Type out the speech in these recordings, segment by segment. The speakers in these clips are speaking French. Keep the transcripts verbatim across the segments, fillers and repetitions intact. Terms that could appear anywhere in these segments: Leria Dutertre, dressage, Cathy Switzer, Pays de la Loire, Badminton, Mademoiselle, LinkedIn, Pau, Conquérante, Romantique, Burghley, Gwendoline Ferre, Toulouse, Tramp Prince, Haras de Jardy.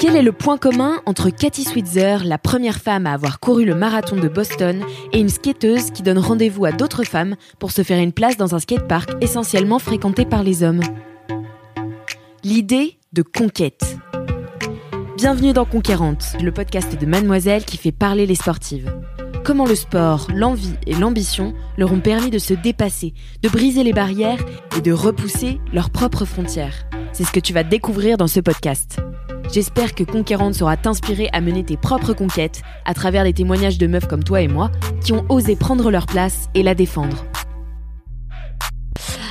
Quel est le point commun entre Cathy Switzer, la première femme à avoir couru le marathon de Boston, et une skateuse qui donne rendez-vous à d'autres femmes pour se faire une place dans un skatepark essentiellement fréquenté par les hommes ? L'idée de conquête. Bienvenue dans Conquérante, le podcast de Mademoiselle qui fait parler les sportives. Comment le sport, l'envie et l'ambition leur ont permis de se dépasser, de briser les barrières et de repousser leurs propres frontières. C'est ce que tu vas découvrir dans ce podcast. J'espère que Conquérante saura t'inspirer à mener tes propres conquêtes à travers des témoignages de meufs comme toi et moi qui ont osé prendre leur place et la défendre.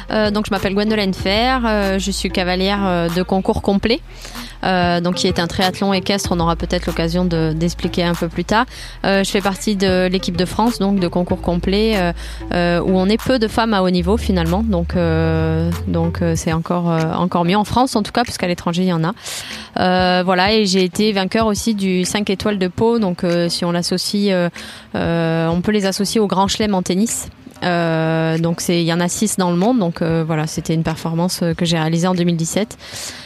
Euh, donc je m'appelle Gwendoline Ferre, euh, je suis cavalière euh, de concours complet, euh, donc qui est un triathlon équestre, on aura peut-être l'occasion de, d'expliquer un peu plus tard. Euh, je fais partie de l'équipe de France, donc de concours complet, euh, euh, où on est peu de femmes à haut niveau finalement, donc, euh, donc euh, c'est encore, euh, encore mieux en France en tout cas, puisqu'à l'étranger il y en a. Euh, voilà, et j'ai été vainqueur aussi du cinq étoiles de Pau, donc euh, si on l'associe, euh, euh, on peut les associer au Grand Chelem en tennis. Euh, donc c'est, il y en a six dans le monde, donc euh, voilà, c'était une performance que j'ai réalisée en deux mille dix-sept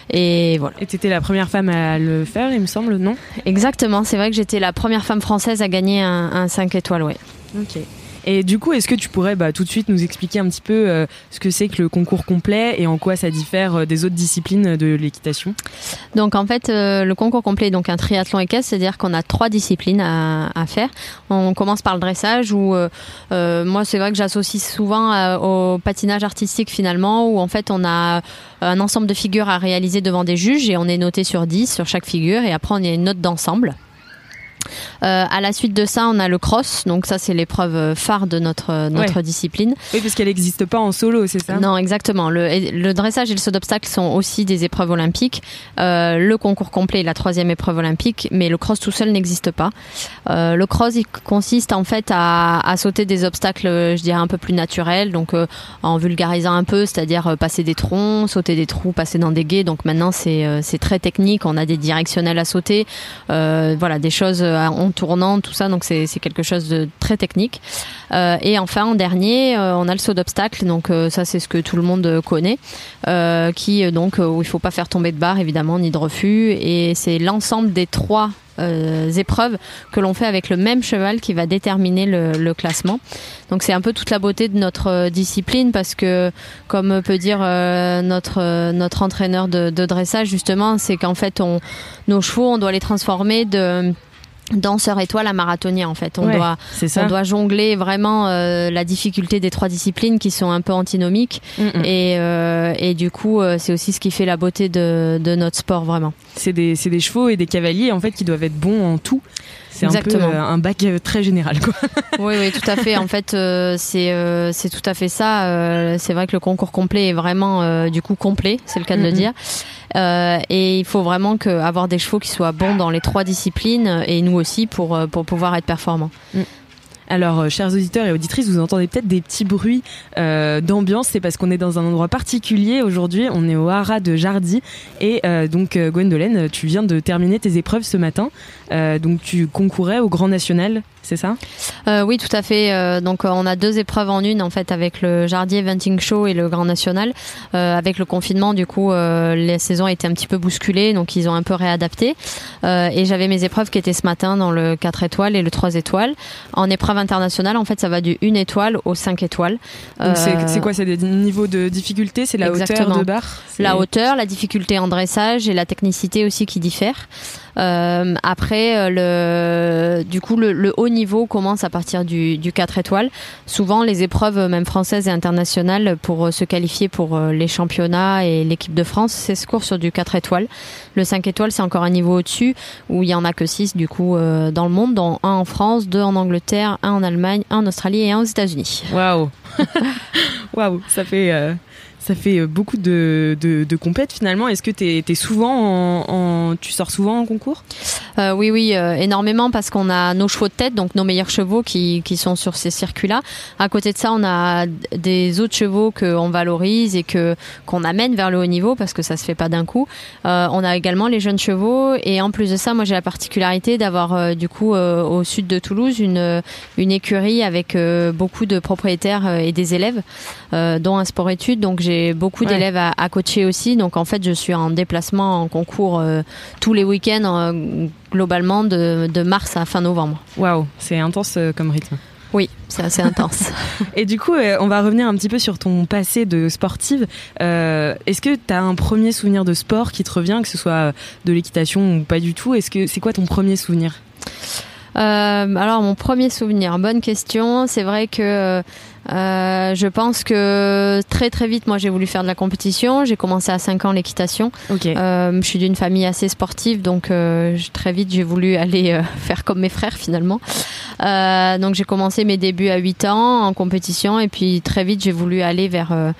et voilà. Et t'étais la première femme à le faire, il me semble, non ? Exactement, c'est vrai que j'étais la première femme française à gagner un, un cinq étoiles, ouais. Ok. Et du coup, est-ce que tu pourrais bah, tout de suite nous expliquer un petit peu euh, ce que c'est que le concours complet et en quoi ça diffère euh, des autres disciplines de l'équitation ? Donc en fait, euh, le concours complet est donc un triathlon équestre, c'est-à-dire qu'on a trois disciplines à, à faire. On commence par le dressage où euh, euh, moi c'est vrai que j'associe souvent euh, au patinage artistique finalement, où en fait on a un ensemble de figures à réaliser devant des juges et on est noté sur dix sur chaque figure et après on a une note d'ensemble. Euh, à la suite de ça, on a le cross, donc ça c'est l'épreuve phare de notre notre ouais. discipline. Oui, parce qu'elle n'existe pas en solo, c'est ça ? Non, exactement. Le, le dressage et le saut d'obstacle sont aussi des épreuves olympiques. Euh, le concours complet est la troisième épreuve olympique, mais le cross tout seul n'existe pas. Euh, le cross il consiste en fait à, à sauter des obstacles, je dirais un peu plus naturels, donc euh, en vulgarisant un peu, c'est-à-dire euh, passer des troncs, sauter des trous, passer dans des guets. Donc maintenant c'est euh, c'est très technique. On a des directionnels à sauter, euh, voilà des choses. Euh, en tournant, tout ça, donc c'est, c'est quelque chose de très technique. Euh, et enfin, en dernier, euh, on a le saut d'obstacle, donc euh, ça c'est ce que tout le monde connaît, euh, qui donc euh, où il faut pas faire tomber de barre évidemment ni de refus, et c'est l'ensemble des trois Euh, épreuves que l'on fait avec le même cheval qui va déterminer le, le classement. Donc c'est un peu toute la beauté de notre discipline, parce que comme peut dire euh, notre euh, notre entraîneur de, de dressage justement, c'est qu'en fait on nos chevaux on doit les transformer de danseur étoile à marathonien en fait. On ouais, doit on doit jongler vraiment euh, la difficulté des trois disciplines qui sont un peu antinomiques et euh, et du coup euh, c'est aussi ce qui fait la beauté de de notre sport vraiment. C'est des c'est des chevaux et des cavaliers en fait qui doivent être bons en tout. C'est Exactement. un peu euh, un bac euh, très général quoi. Oui oui, tout à fait. En fait, euh, c'est euh, c'est tout à fait ça. Euh, c'est vrai que le concours complet est vraiment euh, du coup complet, c'est le cas de mm-hmm. le dire. Euh, et il faut vraiment que avoir des chevaux qui soient bons dans les trois disciplines et nous aussi pour pour pouvoir être performants. Mm. Alors, chers auditeurs et auditrices, vous entendez peut-être des petits bruits euh, d'ambiance. C'est parce qu'on est dans un endroit particulier aujourd'hui. On est au Haras de Jardy. Et euh, donc, Gwendoline, tu viens de terminer tes épreuves ce matin. Euh, donc, tu concourais au Grand National, c'est ça ? euh, Oui, tout à fait. Euh, donc, on a deux épreuves en une, en fait, avec le Jardy Eventing Show et le Grand National. Euh, avec le confinement, du coup, euh, les saisons étaient un petit peu bousculées. Donc, ils ont un peu réadapté. Euh, et j'avais mes épreuves qui étaient ce matin dans le quatre étoiles et le trois étoiles. En épreuve international, en fait, ça va du une étoile au cinq étoiles. Donc euh, c'est, c'est quoi ? C'est des niveaux de difficulté ? C'est la exactement. hauteur de barre ? C'est... La hauteur, la difficulté en dressage et la technicité aussi qui diffèrent. Euh, après, le, du coup, le, le haut niveau commence à partir du, du quatre étoiles. Souvent, les épreuves, même françaises et internationales, pour se qualifier pour les championnats et l'équipe de France, c'est ce cours sur du quatre étoiles. Le cinq étoiles, c'est encore un niveau au-dessus, où il n'y en a que six, du coup, euh, dans le monde, dont un en France, deux en Angleterre, un en Allemagne, un en Australie et un aux États-Unis. Waouh! Waouh! Ça fait. Euh... Ça fait beaucoup de, de, de compètes finalement. Est-ce que t'es, t'es souvent en, en, tu sors souvent en concours ? euh, Oui, oui, euh, énormément, parce qu'on a nos chevaux de tête, donc nos meilleurs chevaux qui, qui sont sur ces circuits-là. À côté de ça, on a des autres chevaux qu'on valorise et que, qu'on amène vers le haut niveau, parce que ça ne se fait pas d'un coup. Euh, on a également les jeunes chevaux, et en plus de ça, moi j'ai la particularité d'avoir euh, du coup euh, au sud de Toulouse une, une écurie avec euh, beaucoup de propriétaires euh, et des élèves, euh, dont un sport-études, donc j'ai J'ai beaucoup ouais. d'élèves à, à coacher aussi, donc en fait je suis en déplacement en concours euh, tous les week-ends euh, globalement de, de mars à fin novembre. Waouh, c'est intense euh, comme rythme. Oui, c'est assez intense. Et du coup, euh, on va revenir un petit peu sur ton passé de sportive. Euh, est-ce que tu as un premier souvenir de sport qui te revient, que ce soit de l'équitation ou pas du tout ? Est-ce que c'est quoi ton premier souvenir ? Euh, alors mon premier souvenir, bonne question, c'est vrai que euh, je pense que très très vite moi j'ai voulu faire de la compétition, j'ai commencé à cinq ans l'équitation, okay. euh, je suis d'une famille assez sportive, donc euh, très vite j'ai voulu aller euh, faire comme mes frères finalement, euh, donc j'ai commencé mes débuts à huit ans en compétition, et puis très vite j'ai voulu aller vers, euh,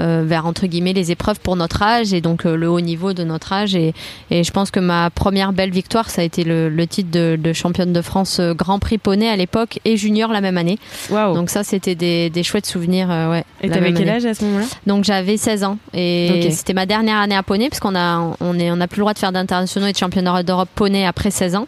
euh, vers entre guillemets les épreuves pour notre âge, et donc euh, le haut niveau de notre âge, et, et je pense que ma première belle victoire ça a été le, le titre de, de championne de France Grand Prix Poney à l'époque et Junior la même année. Wow. Donc ça c'était des, des chouettes souvenirs. Euh, ouais, et t'avais quel âge à ce moment-là ? Donc j'avais seize ans et okay. c'était ma dernière année à Poney, parce qu'on a on est on n'a plus le droit de faire d'internationaux et de championnats d'Europe Poney après seize ans,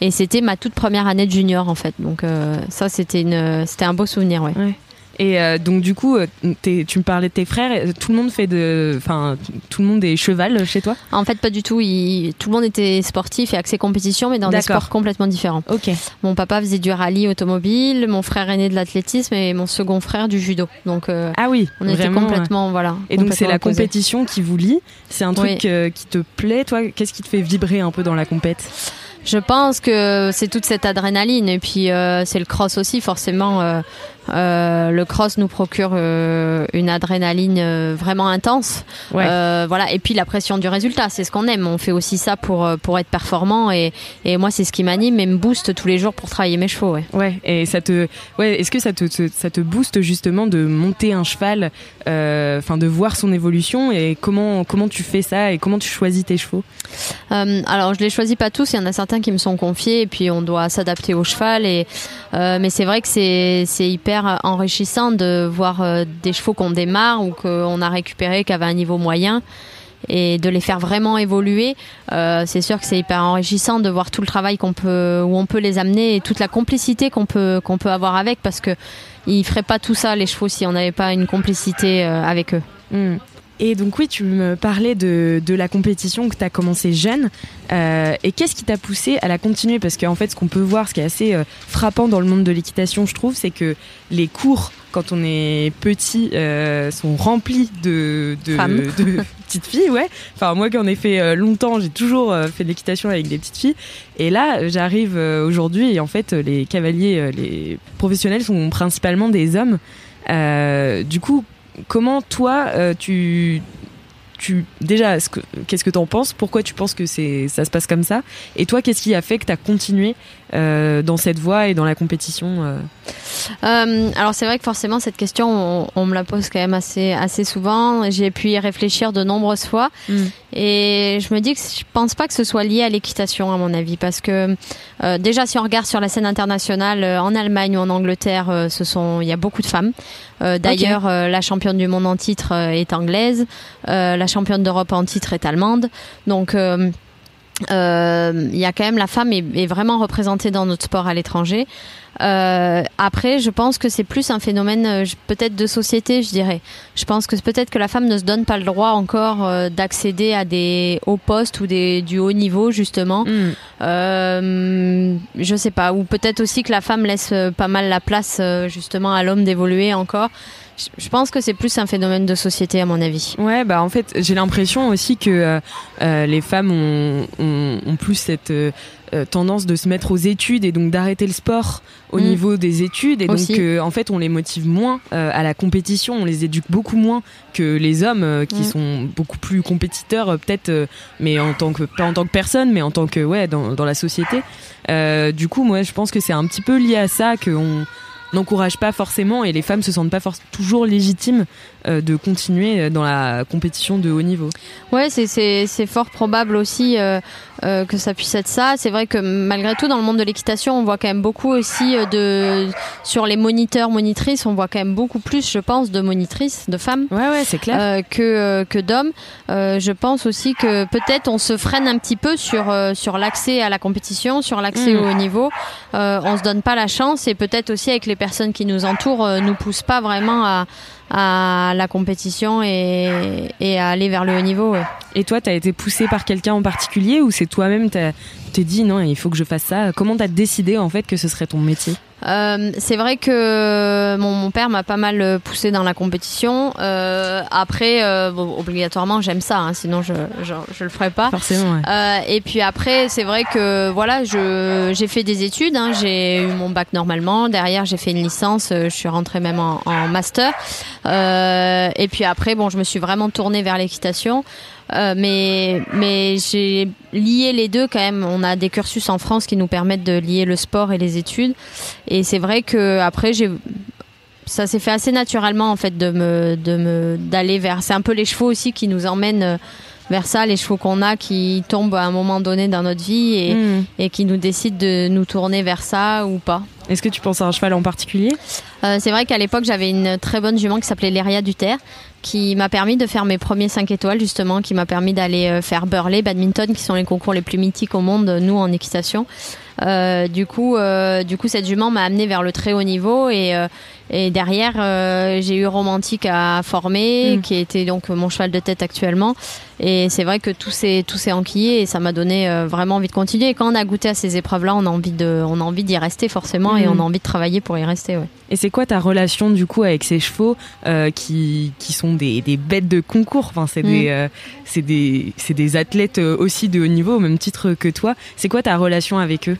et c'était ma toute première année de Junior en fait. Donc euh, ça c'était une c'était un beau souvenir. Ouais. ouais. Et euh, donc du coup, tu me parlais de tes frères. Tout le monde fait de, enfin, tout le monde est cheval chez toi ? En fait, pas du tout. Il, tout le monde était sportif et axé compétition, mais dans D'accord. des sports complètement différents. Ok. Mon papa faisait du rallye automobile, mon frère aîné de l'athlétisme et mon second frère du judo. Donc euh, ah oui, on était complètement ouais. voilà. Et complètement donc c'est la opposés. Compétition qui vous lie. C'est un truc oui. euh, qui te plaît, toi. Qu'est-ce qui te fait vibrer un peu dans la compète ? Je pense que c'est toute cette adrénaline, et puis euh, c'est le cross aussi forcément. Euh, euh, le cross nous procure euh, une adrénaline euh, vraiment intense. Ouais. Euh, voilà, et puis la pression du résultat, c'est ce qu'on aime. On fait aussi ça pour pour être performant, et et moi c'est ce qui m'anime et me booste tous les jours pour travailler mes chevaux. Ouais. Ouais. Et ça te, ouais, est-ce que ça te, te ça te booste justement de monter un cheval, enfin euh, de voir son évolution, et comment comment tu fais ça et comment tu choisis tes chevaux ? euh, Alors je les choisis pas tous, il y en a certains qui me sont confiés, et puis on doit s'adapter au cheval, et euh, mais c'est vrai que c'est c'est hyper enrichissant de voir euh, des chevaux qu'on démarre ou qu'on a récupéré qui avaient un niveau moyen, et de les faire vraiment évoluer. Euh, c'est sûr que c'est hyper enrichissant de voir tout le travail qu'on peut où on peut les amener, et toute la complicité qu'on peut qu'on peut avoir avec, parce que ils feraient pas tout ça les chevaux si on n'avait pas une complicité euh, avec eux. Mmh. Et donc oui, tu me parlais de, de la compétition que tu as commencé jeune. Euh, et qu'est-ce qui t'a poussé à la continuer ? Parce qu'en fait, ce qu'on peut voir, ce qui est assez euh, frappant dans le monde de l'équitation, je trouve, c'est que les cours, quand on est petit, euh, sont remplis de, de, de petites filles. Ouais. Enfin, moi qui en ai fait euh, longtemps, j'ai toujours euh, fait de l'équitation avec des petites filles. Et là, j'arrive euh, aujourd'hui, et en fait, les cavaliers, euh, les professionnels sont principalement des hommes. Euh, du coup, comment toi, euh, tu, tu déjà, que, qu'est-ce que t'en penses ? Pourquoi tu penses que c'est, ça se passe comme ça ? Et toi, qu'est-ce qui a fait que t'as continué euh, dans cette voie et dans la compétition euh euh, Alors c'est vrai que forcément cette question, on, on me la pose quand même assez, assez souvent. J'ai pu y réfléchir de nombreuses fois. Mmh. Et je me dis que je pense pas que ce soit lié à l'équitation à mon avis, parce que euh, déjà si on regarde sur la scène internationale euh, en Allemagne ou en Angleterre, euh, ce sont il y a beaucoup de femmes. Euh, d'ailleurs, okay. euh, la championne du monde en titre euh, est anglaise, euh, la championne d'Europe en titre est allemande. Donc euh, euh, y a quand même la femme est, est vraiment représentée dans notre sport à l'étranger. Euh, après, je pense que c'est plus un phénomène euh, peut-être de société, je dirais. Je pense que peut-être que la femme ne se donne pas le droit encore euh, d'accéder à des hauts postes ou des, du haut niveau, justement. Mmh. Euh, je sais pas. Ou peut-être aussi que la femme laisse euh, pas mal la place, euh, justement, à l'homme d'évoluer encore. Je pense que c'est plus un phénomène de société, à mon avis. Ouais, bah en fait, j'ai l'impression aussi que euh, euh, les femmes ont, ont, ont plus cette euh, tendance de se mettre aux études, et donc d'arrêter le sport au mmh. niveau des études. Et aussi. donc, euh, en fait, on les motive moins euh, à la compétition, on les éduque beaucoup moins que les hommes euh, qui mmh. sont beaucoup plus compétiteurs, euh, peut-être, euh, mais en tant que, pas en tant que personne, mais en tant que, ouais, dans, dans la société. Euh, du coup, moi, je pense que c'est un petit peu lié à ça qu'on... n'encourage pas forcément, et les femmes se sentent pas forcément toujours légitimes euh, de continuer dans la compétition de haut niveau. Ouais, c'est, c'est, c'est fort probable aussi euh, euh, que ça puisse être ça. C'est vrai que malgré tout, dans le monde de l'équitation, on voit quand même beaucoup aussi de, sur les moniteurs, monitrices, on voit quand même beaucoup plus, je pense, de monitrices, de femmes, ouais, ouais, c'est clair. Euh, que, euh, que d'hommes. Euh, je pense aussi que peut-être on se freine un petit peu sur, euh, sur l'accès à la compétition, sur l'accès mmh. au haut niveau. Euh, on se donne pas la chance, et peut-être aussi avec les personnes qui nous entourent euh, nous poussent pas vraiment à, à la compétition et, et à aller vers le haut niveau. Ouais. Et toi, t'as été poussée par quelqu'un en particulier, ou c'est toi-même t'as, t'es dit non, il faut que je fasse ça? Comment t'as décidé en fait que ce serait ton métier? Euh, c'est vrai que mon, mon père m'a pas mal poussée dans la compétition. Euh, après, euh, bon, obligatoirement, j'aime ça, hein, sinon je, je je le ferais pas. Forcément. Ouais. Euh, et puis après, c'est vrai que voilà, je j'ai fait des études, hein, j'ai eu mon bac normalement. Derrière, j'ai fait une licence, je suis rentrée même en, en master. Euh, et puis après, bon, je me suis vraiment tournée vers l'équitation. Euh, mais mais j'ai lié les deux quand même. On a des cursus en France qui nous permettent de lier le sport et les études. Et c'est vrai que après j'ai ça s'est fait assez naturellement en fait de me de me d'aller vers. C'est un peu les chevaux aussi qui nous emmènent vers ça, les chevaux qu'on a qui tombent à un moment donné dans notre vie et, mmh. et qui nous décident de nous tourner vers ça ou pas. Est-ce que tu penses à un cheval en particulier ? euh, C'est vrai qu'à l'époque, j'avais une très bonne jument qui s'appelait Leria Dutertre, qui m'a permis de faire mes premiers cinq étoiles, justement, qui m'a permis d'aller faire Burghley, Badminton, qui sont les concours les plus mythiques au monde, nous, en équitation. Euh, du coup, euh, du coup, cette jument m'a amenée vers le très haut niveau, et, euh, et derrière, euh, j'ai eu Romantique à former, mmh. qui était donc mon cheval de tête actuellement. Et c'est vrai que tout s'est, tout s'est enquillé, et ça m'a donné euh, vraiment envie de continuer. Et quand on a goûté à ces épreuves-là, on a envie de, on a envie d'y rester, forcément, mmh. et on a envie de travailler pour y rester. Ouais. Et c'est quoi ta relation du coup avec ces chevaux euh, qui, qui sont des, des bêtes de concours, enfin, c'est, mmh. des, euh, c'est, des, c'est des athlètes aussi de haut niveau, au même titre que toi. C'est quoi ta relation avec eux ?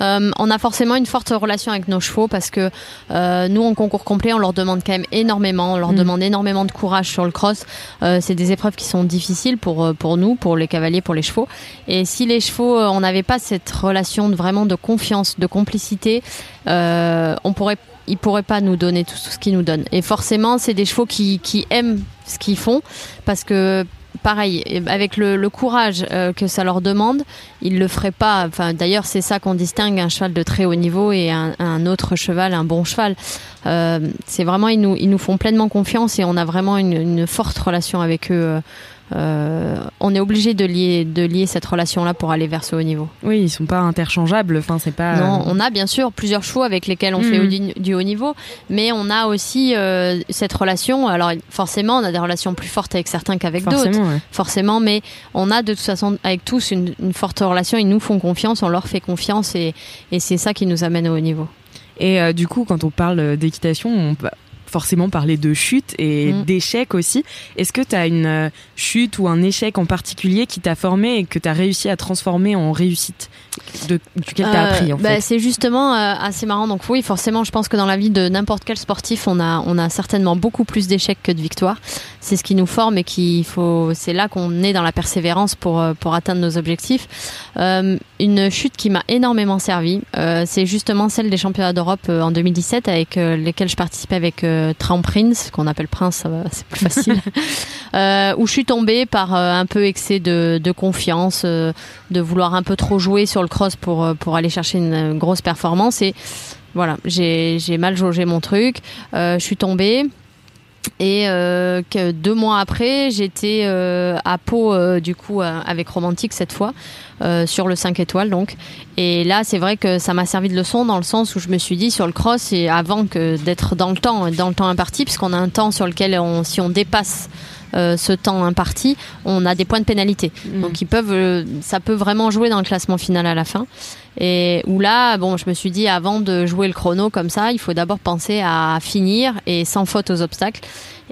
Euh, on a forcément une forte relation avec nos chevaux parce que euh, nous en concours complet on leur demande quand même énormément, on leur mmh. demande énormément de courage sur le cross. Euh, c'est des épreuves qui sont difficiles pour, pour nous, pour les cavaliers, pour les chevaux, et si les chevaux on n'avait pas cette relation de, vraiment de confiance, de complicité, euh, on pourrait ils pourraient pas nous donner tout, tout ce qu'ils nous donnent, et forcément c'est des chevaux qui, qui aiment ce qu'ils font parce que pareil, avec le, le courage euh, que ça leur demande, ils le feraient pas. Enfin, d'ailleurs, c'est ça qu'on distingue un cheval de très haut niveau et un, un autre cheval, un bon cheval. Euh, c'est vraiment, ils nous, ils nous font pleinement confiance et on a vraiment une, une forte relation avec eux. Euh, on est obligé de lier, de lier cette relation-là pour aller vers ce haut niveau. Oui, ils sont pas interchangeables. Enfin, c'est pas. Non, on a bien sûr plusieurs chevaux avec lesquels on mmh. fait du, du haut niveau, mais on a aussi euh, cette relation. Alors, forcément, on a des relations plus fortes avec certains qu'avec forcément, d'autres. Ouais. Forcément, mais on a de toute façon avec tous une, une forte relation. Ils nous font confiance, on leur fait confiance, et, et c'est ça qui nous amène au haut niveau. Et euh, du coup, quand on parle d'équitation, on peut forcément parler de chute et mmh. d'échec aussi. Est-ce que tu as une chute ou un échec en particulier qui t'a formé et que tu as réussi à transformer en réussite, de, duquel euh, tu as appris en bah, fait ? C'est justement euh, assez marrant. Donc oui, forcément, je pense que dans la vie de n'importe quel sportif, on a, on a certainement beaucoup plus d'échecs que de victoires. C'est ce qui nous forme et qu'il faut, c'est là qu'on est dans la persévérance pour, pour atteindre nos objectifs. Euh, une chute qui m'a énormément servi, euh, c'est justement celle des championnats d'Europe euh, en deux mille dix-sept avec euh, lesquels je participais avec euh, Tramp Prince, qu'on appelle Prince, c'est plus facile, euh, où je suis tombée par euh, un peu excès de, de confiance, euh, de vouloir un peu trop jouer sur le cross pour, pour aller chercher une, une grosse performance. Et voilà, j'ai, j'ai mal jaugé mon truc, euh, je suis tombée. Et euh, que deux mois après, j'étais euh, à Pau, euh, du coup, euh, avec Romantique cette fois, euh, sur le cinq étoiles, donc. Et là, c'est vrai que ça m'a servi de leçon dans le sens où je me suis dit, sur le cross, et avant que d'être dans le temps, dans le temps imparti, puisqu'on a un temps sur lequel, on, si on dépasse euh, ce temps imparti, on a des points de pénalité. Mmh. Donc, ils peuvent, euh, ça peut vraiment jouer dans le classement final à la fin. Et où là, bon, je me suis dit, avant de jouer le chrono comme ça, il faut d'abord penser à finir et sans faute aux obstacles.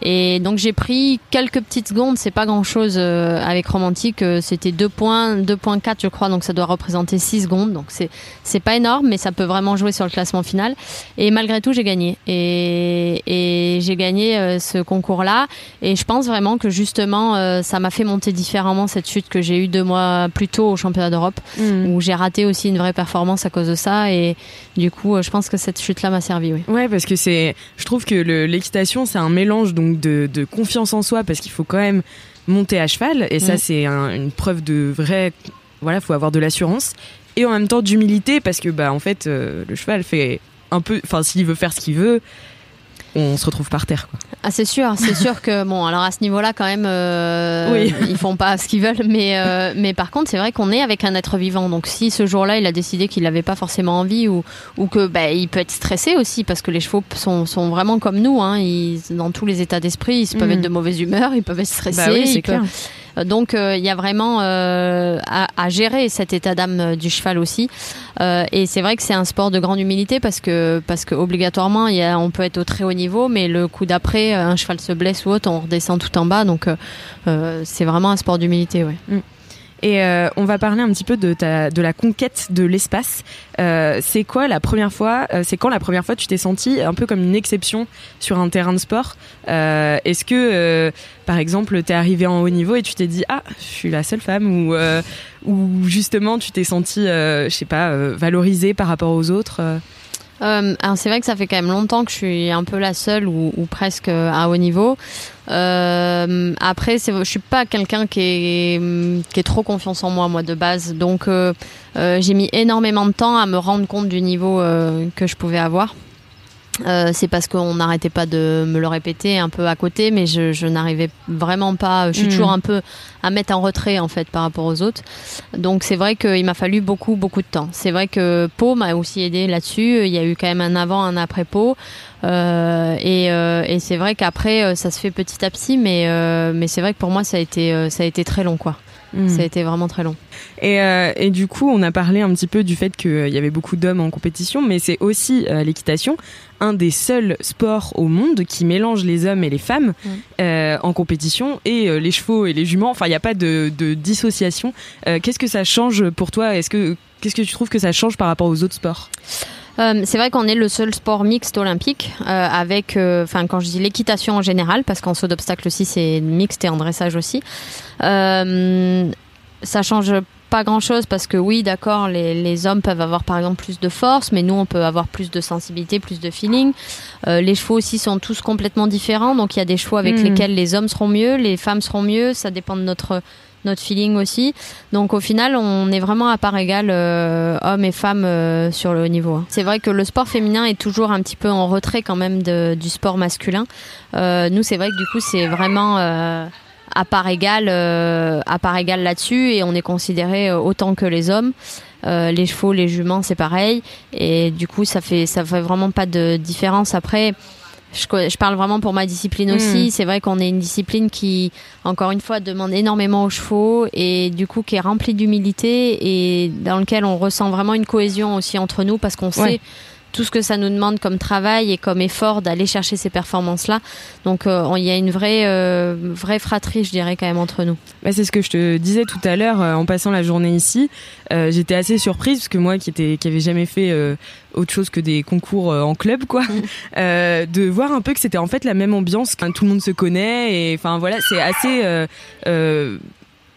Et donc j'ai pris quelques petites secondes, c'est pas grand chose euh, avec Romantique, euh, c'était deux points, deux virgule quatre je crois, donc ça doit représenter six secondes, donc c'est c'est pas énorme, mais ça peut vraiment jouer sur le classement final. Et malgré tout j'ai gagné, et, et j'ai gagné euh, ce concours-là, et je pense vraiment que justement euh, ça m'a fait monter différemment cette chute que j'ai eue deux mois plus tôt au championnat d'Europe, mmh. où j'ai raté aussi une vraie performance à cause de ça, et du coup euh, je pense que cette chute-là m'a servi, oui. Ouais, parce que c'est, je trouve que le, l'équitation c'est un mélange donc De, de confiance en soi, parce qu'il faut quand même monter à cheval, et ça, mmh. c'est un, une preuve de vrai, voilà, faut avoir de l'assurance, et en même temps d'humilité, parce que bah en fait euh, le cheval fait un peu, enfin s'il veut faire ce qu'il veut, on se retrouve par terre, quoi. Ah, c'est sûr, c'est sûr que bon, alors à ce niveau-là quand même, euh, oui. ils font pas ce qu'ils veulent, mais euh, mais par contre c'est vrai qu'on est avec un être vivant, donc si ce jour-là il a décidé qu'il n'avait pas forcément envie, ou ou que bah il peut être stressé aussi, parce que les chevaux sont sont vraiment comme nous, hein, ils dans tous les états d'esprit, ils peuvent mmh. être de mauvaise humeur, ils peuvent être stressés, bah oui, c'est clair. Donc il euh, y a vraiment euh, à, à gérer cet état d'âme euh, du cheval aussi, euh, et c'est vrai que c'est un sport de grande humilité, parce que parce que obligatoirement y a, on peut être au très haut niveau, mais le coup d'après un cheval se blesse ou autre, on redescend tout en bas, donc euh, c'est vraiment un sport d'humilité, ouais. Mmh. Et euh, on va parler un petit peu de ta de la conquête de l'espace. Euh, c'est quoi la première fois euh, C'est quand la première fois tu t'es sentie un peu comme une exception sur un terrain de sport? euh, Est-ce que euh, par exemple t'es arrivée en haut niveau et tu t'es dit ah je suis la seule femme, ou euh, ou justement tu t'es sentie euh, je sais pas euh, valorisée par rapport aux autres? euh Euh, alors c'est vrai que ça fait quand même longtemps que je suis un peu la seule ou, ou presque à haut niveau. Euh, après, c'est, je suis pas quelqu'un qui est, qui est trop confiance en moi, moi de base. Donc euh, euh, j'ai mis énormément de temps à me rendre compte du niveau euh, que je pouvais avoir. Euh, c'est parce qu'on n'arrêtait pas de me le répéter un peu à côté, mais je, je n'arrivais vraiment pas, je suis mmh. toujours un peu à mettre en retrait en fait par rapport aux autres, donc c'est vrai qu'il m'a fallu beaucoup beaucoup de temps. C'est vrai que Pau m'a aussi aidé là-dessus, il y a eu quand même un avant, un après Pau, euh, et, euh, et c'est vrai qu'après ça se fait petit à petit, mais, euh, mais c'est vrai que pour moi ça a été, ça a été très long, quoi. Mmh. Ça a été vraiment très long. Et, euh, et du coup, on a parlé un petit peu du fait qu'il euh, y avait beaucoup d'hommes en compétition, mais c'est aussi euh, l'équitation, un des seuls sports au monde qui mélange les hommes et les femmes mmh. euh, en compétition, et euh, les chevaux et les juments. Enfin, il n'y a pas de, de dissociation. Euh, qu'est-ce que ça change pour toi? Est-ce que, qu'est-ce que tu trouves que ça change par rapport aux autres sports? Euh, c'est vrai qu'on est le seul sport mixte olympique, euh, avec, enfin euh, quand je dis l'équitation en général, parce qu'en saut d'obstacle aussi c'est mixte, et en dressage aussi, euh, ça change pas grand chose, parce que oui d'accord, les, les hommes peuvent avoir par exemple plus de force, mais nous on peut avoir plus de sensibilité, plus de feeling, euh, les chevaux aussi sont tous complètement différents, donc il y a des chevaux avec mmh. lesquels les hommes seront mieux, les femmes seront mieux, ça dépend de notre... notre feeling aussi. Donc au final, on est vraiment à part égale, euh, hommes et femmes euh, sur le haut niveau. Hein. C'est vrai que le sport féminin est toujours un petit peu en retrait quand même de, du sport masculin. Euh, nous, c'est vrai que du coup, c'est vraiment euh, à part égale, euh, à part égale là-dessus, et on est considéré autant que les hommes. Euh, les chevaux, les juments, c'est pareil. Et du coup, ça fait, ça fait vraiment pas de différence. Après... Je, je parle vraiment pour ma discipline aussi. Mmh. C'est vrai qu'on est une discipline qui, encore une fois, demande énormément aux chevaux, et du coup qui est remplie d'humilité, et dans lequel on ressent vraiment une cohésion aussi entre nous, parce qu'on ouais. sait tout ce que ça nous demande comme travail et comme effort d'aller chercher ces performances-là. Donc, il euh, y a une vraie, euh, vraie fratrie, je dirais, quand même, entre nous. Bah, c'est ce que je te disais tout à l'heure euh, en passant la journée ici. Euh, j'étais assez surprise, parce que moi, qui était, qui avait jamais fait euh, autre chose que des concours euh, en club, quoi, mmh. euh, de voir un peu que c'était en fait la même ambiance, que tout le monde se connaît, et enfin voilà, c'est assez. Euh, euh,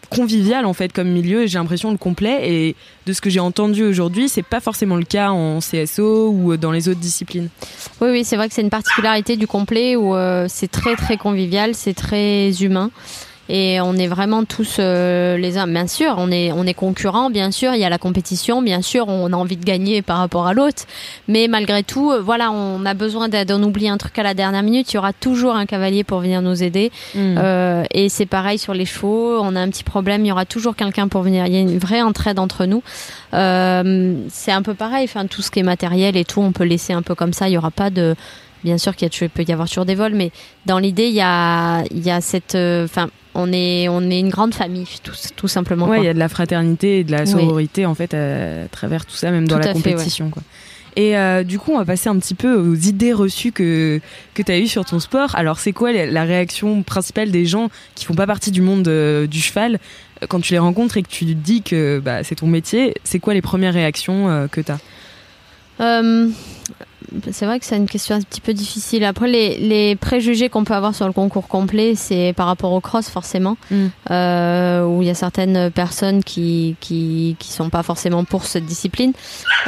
convivial en fait comme milieu, et j'ai l'impression le complet, et de ce que j'ai entendu aujourd'hui c'est pas forcément le cas en C S O ou dans les autres disciplines. Oui oui, c'est vrai que c'est une particularité du complet, où euh, c'est très très convivial, c'est très humain, et on est vraiment tous euh, les uns, bien sûr on est, on est concurrents, bien sûr il y a la compétition, bien sûr on a envie de gagner par rapport à l'autre, mais malgré tout euh, voilà, on a besoin d'en oublier un truc à la dernière minute, il y aura toujours un cavalier pour venir nous aider, mmh. euh, et c'est pareil sur les chevaux, on a un petit problème, il y aura toujours quelqu'un pour venir, il y a une vraie entraide entre nous, euh, c'est un peu pareil, enfin, tout ce qui est matériel et tout on peut laisser un peu comme ça, il n'y aura pas de... Bien sûr qu'il y a, peut y avoir toujours des vols, mais dans l'idée, il y a, il y a cette, enfin, euh, on est, on est une grande famille, tout, tout simplement. Ouais, il y a de la fraternité et de la sororité oui. en fait à, à travers tout ça, même tout dans la compétition. Fait, ouais. quoi. Et euh, du coup, on va passer un petit peu aux idées reçues que, que tu as eues sur ton sport. Alors, c'est quoi la réaction principale des gens qui font pas partie du monde euh, du cheval quand tu les rencontres et que tu dis que bah, c'est ton métier? C'est quoi les premières réactions euh, que tu as? euh, C'est vrai que c'est une question un petit peu difficile. Après, les, les préjugés qu'on peut avoir sur le concours complet, c'est par rapport au cross, forcément, mm. euh, où il y a certaines personnes qui, qui, qui sont pas forcément pour cette discipline.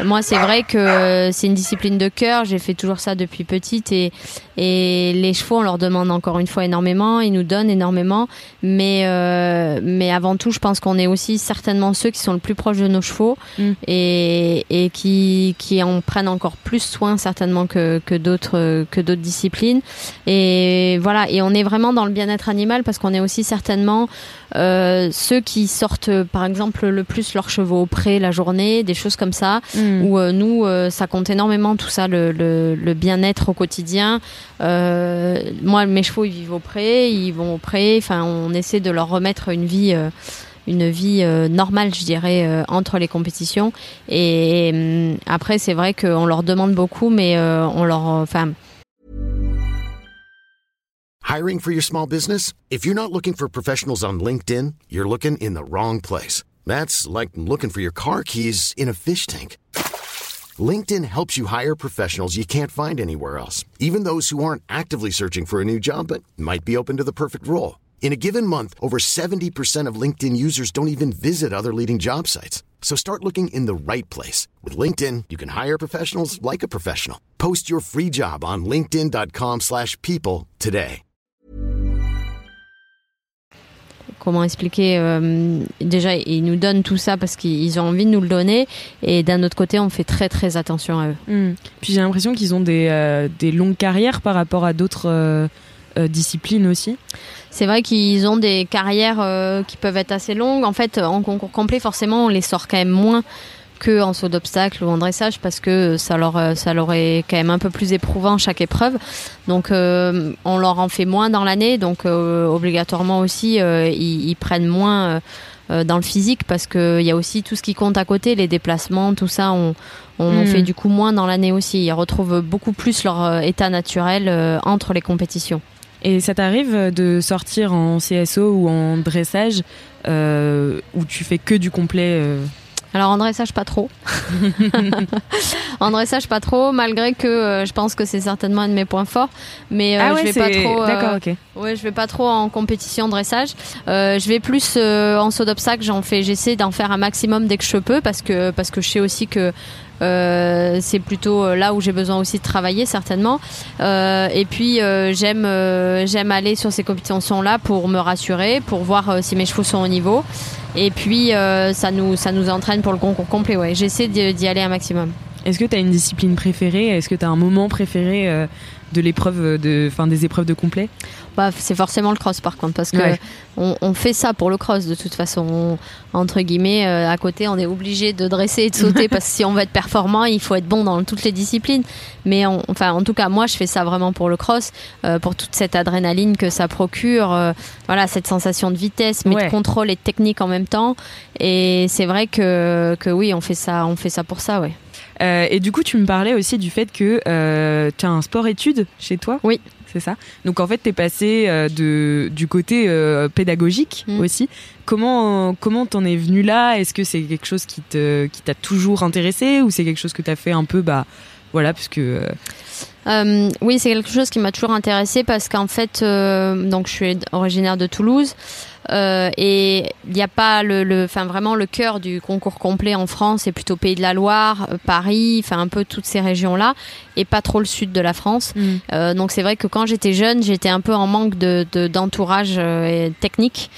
Moi, c'est vrai que c'est une discipline de cœur. J'ai fait toujours ça depuis petite et, et les chevaux, on leur demande encore une fois énormément. Ils nous donnent énormément. Mais, euh, mais avant tout, je pense qu'on est aussi certainement ceux qui sont le plus proches de nos chevaux mm. et, et qui, qui en prennent encore plus soin, certainement que, que d'autres que d'autres disciplines, et voilà, et on est vraiment dans le bien-être animal parce qu'on est aussi certainement euh, ceux qui sortent par exemple le plus leurs chevaux au pré la journée, des choses comme ça mmh. où euh, nous euh, ça compte énormément tout ça, le, le, le bien-être au quotidien. Euh, moi, mes chevaux, ils vivent au pré, ils vont au pré, enfin on essaie de leur remettre une vie euh, une vie euh, normale, je dirais, euh, entre les compétitions. Et euh, après, c'est vrai qu'on leur demande beaucoup, mais euh, on leur... Enfin... Hiring for your small business? If you're not looking for professionals on LinkedIn, you're looking in the wrong place. That's like looking for your car keys in a fish tank. LinkedIn helps you hire professionals you can't find anywhere else, even those who aren't actively searching for a new job but might be open to the perfect role. In a given month, over seventy percent of LinkedIn users don't even visit other leading job sites. So start looking in the right place. With LinkedIn, you can hire professionals like a professional. Post your free job on linkedin dot com slash people today. Comment expliquer euh, déjà, ils nous donnent tout ça parce qu'ils ont envie de nous le donner, et d'un autre côté, on fait très très attention à eux. Mmh. Puis j'ai l'impression qu'ils ont des, euh, des longues carrières par rapport à d'autres... Euh... discipline aussi. C'est vrai qu'ils ont des carrières euh, qui peuvent être assez longues. En fait, en concours complet, forcément, on les sort quand même moins qu'en saut d'obstacle ou en dressage parce que ça leur, ça leur est quand même un peu plus éprouvant chaque épreuve. Donc, euh, on leur en fait moins dans l'année. Donc, euh, obligatoirement aussi, euh, ils, ils prennent moins... Euh, dans le physique parce qu'il y a aussi tout ce qui compte à côté, les déplacements, tout ça, on, on mmh. en fait du coup moins dans l'année aussi. Ils retrouvent beaucoup plus leur état naturel euh, entre les compétitions. Et ça t'arrive de sortir en C S O ou en dressage euh, où tu fais que du complet euh... Alors en dressage pas trop. En dressage pas trop, malgré que euh, je pense que c'est certainement un de mes points forts, mais euh, ah ouais, je vais c'est... pas trop euh, D'accord, OK. Ouais, je vais pas trop en compétition dressage. Euh, je vais plus euh, en saut d'obstacle, j'en fais j'essaie d'en faire un maximum dès que je peux parce que parce que je sais aussi que Euh, c'est plutôt là où j'ai besoin aussi de travailler certainement, euh, et puis euh, j'aime euh, j'aime aller sur ces compétitions là pour me rassurer, pour voir euh, si mes chevaux sont au niveau, et puis euh, ça nous ça nous entraîne pour le concours complet. Ouais, j'essaie d'y, d'y aller un maximum. Est-ce que tu as une discipline préférée? Est-ce que tu as un moment préféré euh, de l'épreuve de, enfin des épreuves de complet? Bah, c'est forcément le cross par contre, parce que ouais. on, on fait ça pour le cross de toute façon, on, entre guillemets, euh, à côté on est obligé de dresser et de sauter parce que si on veut être performant, il faut être bon dans toutes les disciplines. Mais on, enfin, en tout cas, moi je fais ça vraiment pour le cross, euh, pour toute cette adrénaline que ça procure, euh, voilà, cette sensation de vitesse, mais ouais. de contrôle et de technique en même temps. Et c'est vrai que, que oui, on fait ça, on fait ça pour ça, ouais. Euh, et du coup, tu me parlais aussi du fait que euh, tu as un sport-études chez toi. Oui. C'est ça. Donc en fait, tu es passée euh, de, du côté euh, pédagogique mmh. aussi. Comment, euh, comment t'en es venue là? Est-ce que c'est quelque chose qui, te, qui t'a toujours intéressée, ou c'est quelque chose que tu as fait un peu... Bah, voilà, parce que... Euh... Euh, oui, c'est quelque chose qui m'a toujours intéressée parce qu'en fait, euh, donc je suis originaire de Toulouse. Euh, et il n'y a pas le, le, enfin vraiment le cœur du concours complet en France, c'est plutôt Pays de la Loire, Paris, enfin un peu toutes ces régions-là, et pas trop le sud de la France. Mmh. Euh, donc c'est vrai que quand j'étais jeune, j'étais un peu en manque de, de d'entourage euh, technique.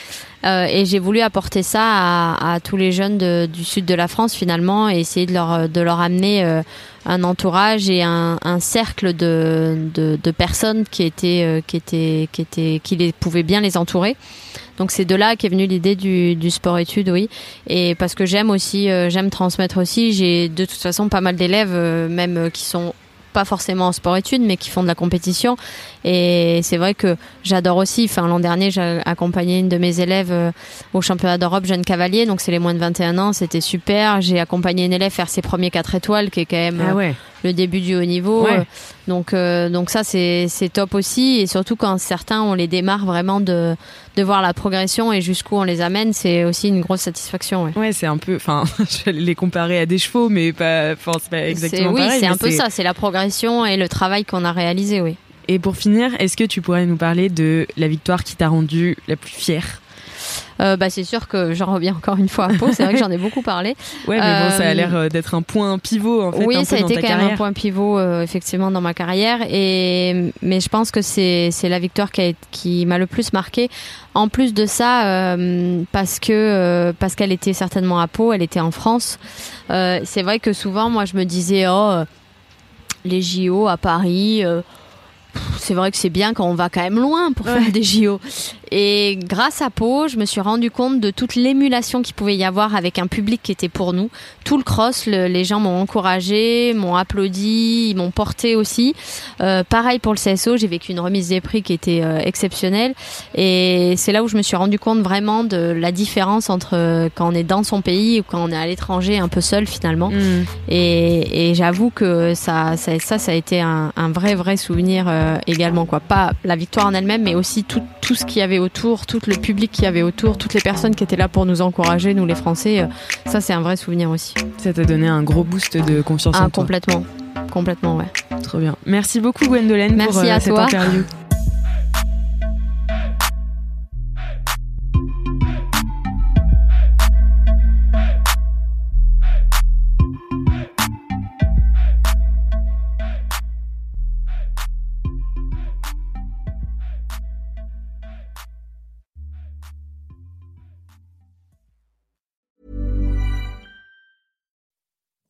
Euh, et j'ai voulu apporter ça à, à tous les jeunes de, du sud de la France finalement, et essayer de leur de leur amener euh, un entourage et un, un cercle de, de de personnes qui étaient euh, qui étaient qui étaient qui les pouvaient bien les entourer. Donc c'est de là qu'est venue l'idée du, du sport-études, oui. Et parce que j'aime aussi, euh, j'aime transmettre aussi. J'ai de toute façon pas mal d'élèves, euh, même euh, qui sont pas forcément en sport-études, mais qui font de la compétition. Et c'est vrai que j'adore aussi. Enfin, l'an dernier, j'ai accompagné une de mes élèves euh, au championnat d'Europe jeune cavalier. Donc c'est les moins de vingt et un ans. C'était super. J'ai accompagné une élève faire ses premiers quatre étoiles, qui est quand même... Euh, ah ouais. le début du haut niveau. Ouais. Euh, donc, euh, donc ça, c'est, c'est top aussi. Et surtout quand certains, on les démarre vraiment de, de voir la progression et jusqu'où on les amène, c'est aussi une grosse satisfaction. Ouais, ouais c'est un peu... Enfin, je vais les comparer à des chevaux, mais pas, c'est pas exactement c'est, oui, pareil. Oui, c'est un peu c'est... ça. C'est la progression et le travail qu'on a réalisé, oui. Et pour finir, est-ce que tu pourrais nous parler de la victoire qui t'a rendue la plus fière ? Euh, bah, c'est sûr que j'en reviens encore une fois à Pau, c'est vrai que j'en ai beaucoup parlé. Ouais, mais bon, euh, ça a l'air d'être un point pivot en fait. Oui, un ça peu a été quand carrière. même un point pivot euh, effectivement dans ma carrière. Et mais je pense que c'est c'est la victoire qui, a, qui m'a le plus marquée. En plus de ça, euh, parce que euh, parce qu'elle était certainement à Pau, elle était en France. Euh, c'est vrai que souvent, moi, je me disais oh les J O à Paris. Euh, C'est vrai que c'est bien quand on va quand même loin pour ouais. faire des J O. Et grâce à Pau, je me suis rendu compte de toute l'émulation qu'il pouvait y avoir avec un public qui était pour nous. Tout le cross, le, les gens m'ont encouragé, m'ont applaudi, ils m'ont porté aussi. Euh, pareil pour le C S O, j'ai vécu une remise des prix qui était euh, exceptionnelle. Et c'est là où je me suis rendu compte vraiment de la différence entre euh, quand on est dans son pays ou quand on est à l'étranger, un peu seul finalement. Mmh. Et, et j'avoue que ça, ça, ça, ça a été un, un vrai, vrai souvenir euh, également quoi, pas la victoire en elle-même mais aussi tout, tout ce qu'il y avait autour, tout le public qu'il y avait autour, toutes les personnes qui étaient là pour nous encourager, nous les Français, ça c'est un vrai souvenir aussi. Ça t'a donné un gros boost de confiance ah, en toi. Complètement, complètement ouais. Trop bien. Merci beaucoup Gwendoline Merci pour euh, à cette toi. interview.